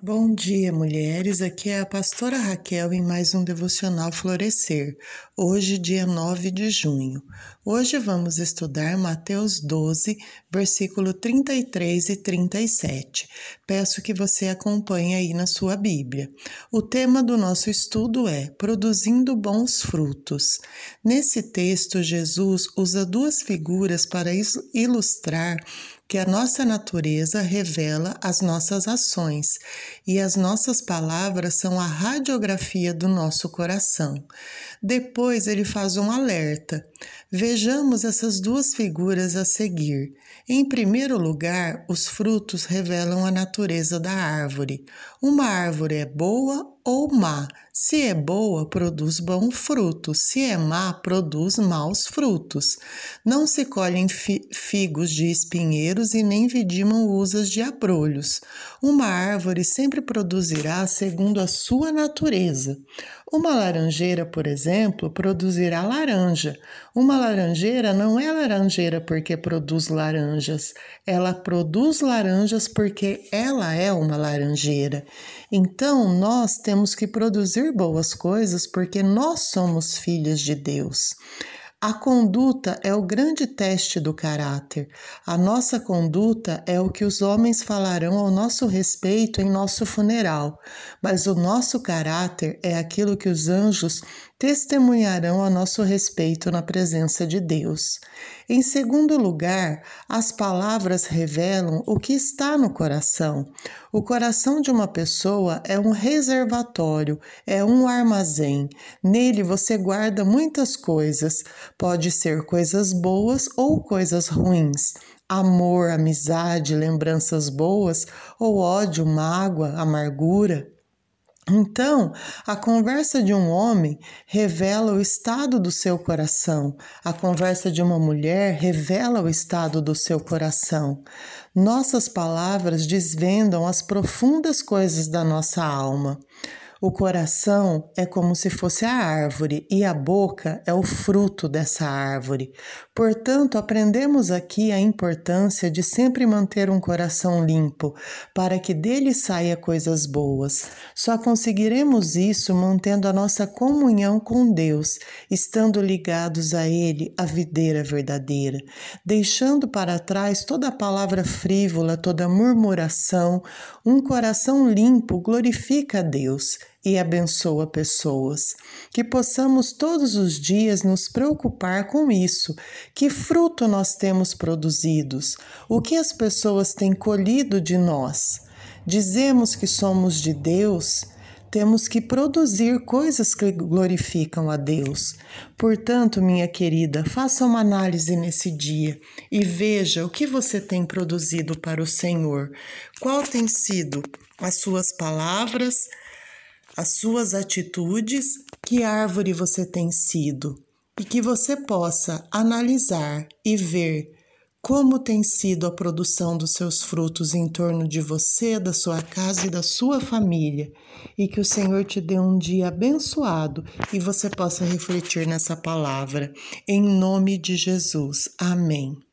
Bom dia, mulheres. Aqui é a pastora Raquel em mais um Devocional Florescer, hoje, dia 9 de junho. Hoje vamos estudar Mateus 12, versículo 33 e 37. Peço que você acompanhe aí na sua Bíblia. O tema do nosso estudo é Produzindo Bons Frutos. Nesse texto, Jesus usa duas figuras para ilustrar que a nossa natureza revela as nossas ações e as nossas palavras são a radiografia do nosso coração. Depois ele faz um alerta. Vejamos essas duas figuras a seguir. Em primeiro lugar, os frutos revelam a natureza da árvore. Uma árvore é boa ou má. Se é boa, produz bom fruto. Se é má, produz maus frutos. Não se colhem figos de espinheiros e nem vidimam uvas de abrolhos. Uma árvore sempre produzirá segundo a sua natureza. Uma laranjeira, por exemplo, produzirá laranja. Uma laranjeira não é laranjeira porque produz laranjas. Ela produz laranjas porque ela é uma laranjeira. Então, nós temos que produzir boas coisas porque nós somos filhos de Deus. A conduta é o grande teste do caráter. A nossa conduta é o que os homens falarão ao nosso respeito em nosso funeral, mas o nosso caráter é aquilo que os anjos testemunharão a nosso respeito na presença de Deus. Em segundo lugar, as palavras revelam o que está no coração. O coração de uma pessoa é um reservatório, é um armazém. Nele você guarda muitas coisas, pode ser coisas boas ou coisas ruins. Amor, amizade, lembranças boas ou ódio, mágoa, amargura. Então, a conversa de um homem revela o estado do seu coração. A conversa de uma mulher revela o estado do seu coração. Nossas palavras desvendam as profundas coisas da nossa alma. O coração é como se fosse a árvore e a boca é o fruto dessa árvore. Portanto, aprendemos aqui a importância de sempre manter um coração limpo, para que dele saia coisas boas. Só conseguiremos isso mantendo a nossa comunhão com Deus, estando ligados a Ele, a videira verdadeira, deixando para trás toda palavra frívola, toda murmuração. Um coração limpo glorifica a Deus e abençoa pessoas. Que possamos todos os dias nos preocupar com isso. Que fruto nós temos produzidos? O que as pessoas têm colhido de nós? Dizemos que somos de Deus, temos que produzir coisas que glorificam a Deus. Portanto, minha querida, faça uma análise nesse dia e veja o que você tem produzido para o Senhor. Qual tem sido as suas palavras, as suas atitudes, que árvore você tem sido, e que você possa analisar e ver como tem sido a produção dos seus frutos em torno de você, da sua casa e da sua família, e que o Senhor te dê um dia abençoado e você possa refletir nessa palavra. Em nome de Jesus. Amém.